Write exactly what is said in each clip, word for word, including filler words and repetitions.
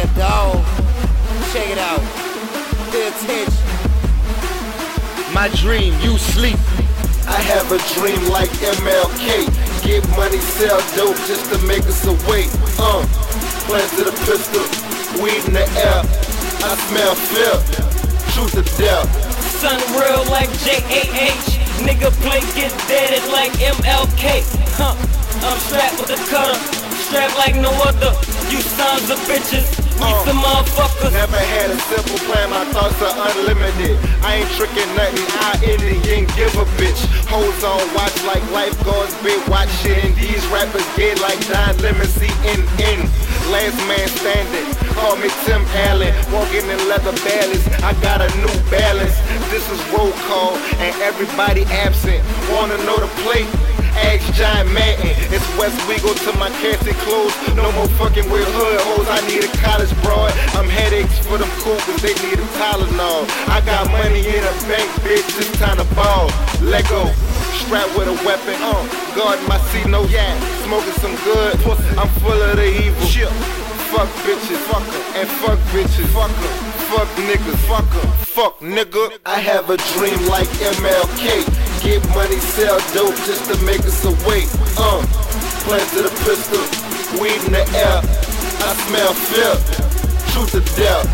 a dog. Check it out. Pay attention. My dream, you sleep. I have a dream like M L K. Get money, sell dope just to make us awake. Uh, plans to the pistol, weed in the air. I smell fear, truth to death. Sun real like J A H Nigga play get deaded like M L K. Huh, I'm strapped with a cutter. Strapped like no other. You sons of bitches. Uh, never had a simple plan, my thoughts are unlimited. I ain't tricking nothing, I ain't even give a bitch. Hoes on watch like lifeguards, big watch shit. And these rappers dead like Don Lemon, C N N. Last man standing, call me Tim Allen. Walking in leather balance, I got a new balance. This is roll call, and everybody absent. Wanna know the play? Ask John Madden. It's West Wego till my casket closed. No more fucking with hood hoes, I need a college broad. I'm headaches for them cool cause they need a Tylenol. I got money in a bank, bitch, it's time to ball. Let go, strapped with a weapon, uh, guard my seat, no yeah. Smoking some good, I'm full of the evil. Fuck bitches, fuck em, and fuck bitches, fuck em, fuck niggas, fuck em, fuck nigga. I have a dream like M L K. Get money, sell dope just to make us awake. Uh, plans to the pistol, weed in the air. I smell fear, truth to death.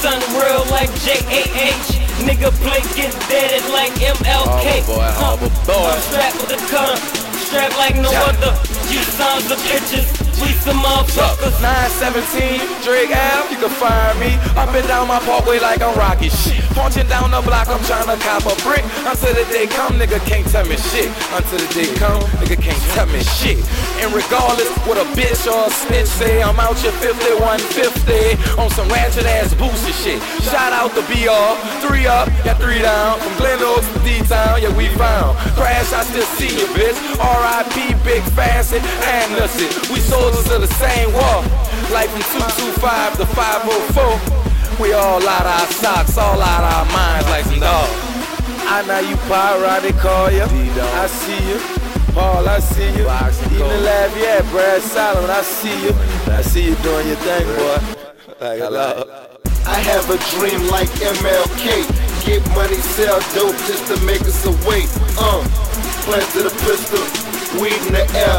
Sun real like J A H Nigga play get deaded like M L K. Oh boy, huh. Oh boy. I'm strapped with a cutter, strapped like no yeah. other. You sons of bitches, we some motherfuckers. nine seventeen Drake Ave, you can find me. Up and down my parkway like I'm Rocky shit. Punching down the block, I'm tryna cop a brick. Until the day come, nigga can't tell me shit. Until the day come, nigga can't tell me shit. And regardless, what a bitch or a snitch say, I'm out your fifty, one fifty on some ratchet ass bullshit shit. Shout out to B R, three up, got three down. From Glendale to D-Town, yeah we found. Crash, I still see you, bitch. R I P Big Fancy and nothing. We soldiers of the same war. Life from two twenty-five to five oh four. We all out of our socks, all out of our minds like some dogs. I know you Paul, Roddy call you. I see you. Paul, I see you. Even the lab, yeah, Brad Solomon, I see you. I see you doing your thing, boy. Like I love. I have a dream like M L K. Get money, sell dope just to make us awake. Uh, plans to the pistol, weed in the air.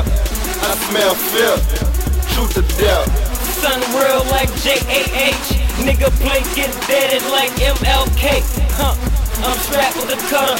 I smell fear, truth to death. Sun real like J A H Nigga play get deaded like M L K. Huh, I'm strapped with a cutter,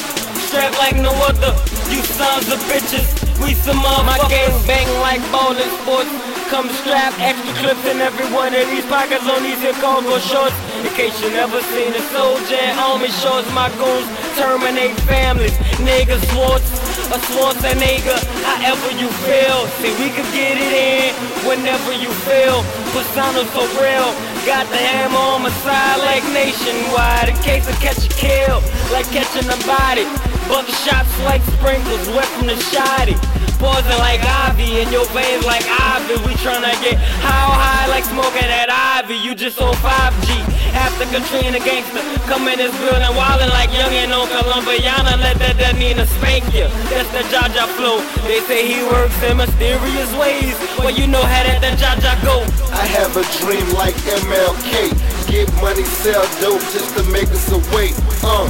strapped like no other. You sons of bitches, we some motherfuckers. My gang bang like ball and sports. Come strapped, extra clips in every one of these pockets on these here cargo shorts. In case you never seen a soldier in army shorts, my goons terminate families. Nigga Swartz, a Schwarzenegger, however you feel. See, we can get it in whenever you feel. Personas so real, got the hammer on my side like Nationwide. In case I catch a kill, like catching a body. Bucket shots like sprinkles, wet from the shoddy. Poison like ivy, in your veins like ivy. We tryna get how high like smoking that ivy. You just on five G. After Katrina gangster, come in this building wildin' like youngin' on Columbiana. Let that that mean to spank ya. That's the J A H flow. They say he works in mysterious ways. Well, you know how that that J A H go. I have a dream like M L K. Get money, sell dope just to make us awake. Uh,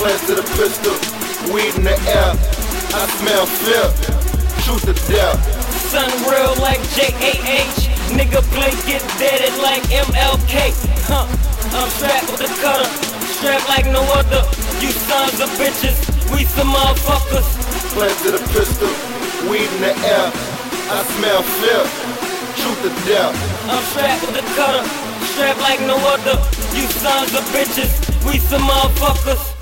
plans to the pistol, weed in the air. I smell fear. Truth to death. Sun real like J A H Nigga play get deaded like M L K. Huh, I'm strapped with a cutter, strapped like no other. You sons of bitches, we some motherfuckers. Plans to the pistol, weed in the air. I smell fear. Truth to death. I'm strapped with a cutter, strapped like no other. You sons of bitches, we some motherfuckers.